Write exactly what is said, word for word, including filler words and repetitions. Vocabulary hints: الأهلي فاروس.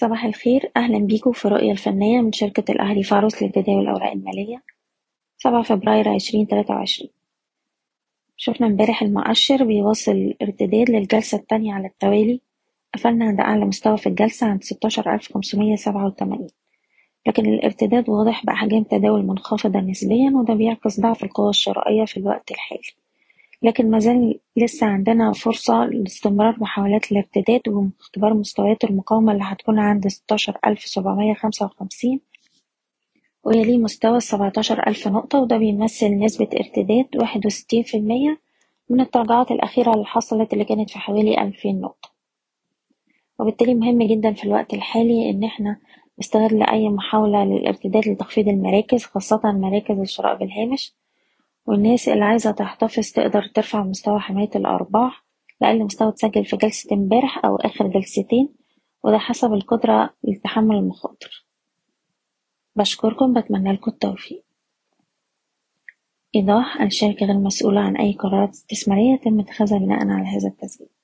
صباح الخير، أهلا بيكم في رؤية الفنية من شركة الأهلي فاروس للبداية والأوراق المالية سبعة فبراير عشرين ثلاثة وعشرين. شفنا امبارح المؤشر بيواصل ارتداد للجلسة الثانية على التوالي، قفلنا عند أعلى مستوى في الجلسة عند ستاشر ألف خمسمية سبعة وتمانين، لكن الارتداد واضح بأحجام تداول منخفضة نسبيا، وده بيعكس ضعف القوى الشرائية في الوقت الحالي، لكن مازال لسه عندنا فرصة لاستمرار محاولات الارتداد واختبار مستويات المقاومة اللي هتكون عند ستاشر ألف سبعمية خمسة وخمسين ويليه مستوى سبعتاشر ألف نقطة، وده بيمثل نسبة ارتداد واحد وستين في المية من التراجعات الأخيرة اللي حصلت اللي كانت في حوالي ألفين نقطة. وبالتالي مهم جدا في الوقت الحالي إن احنا نستغل أي محاولة للارتداد لتخفيض المراكز، خاصة مراكز الشراء بالهامش، والناس اللي عايزة تحتفظ تقدر ترفع مستوى حماية الأرباح لأقل مستوى اتسجل في جلسة امبارح أو آخر جلستين، وده حسب القدرة لتحمل المخاطر. بشكركم، بتمنى لكم التوفيق. إيضاح: الشركة غير مسؤولة عن أي قرارات استثمارية تم اتخاذها بناء على هذا التسجيل.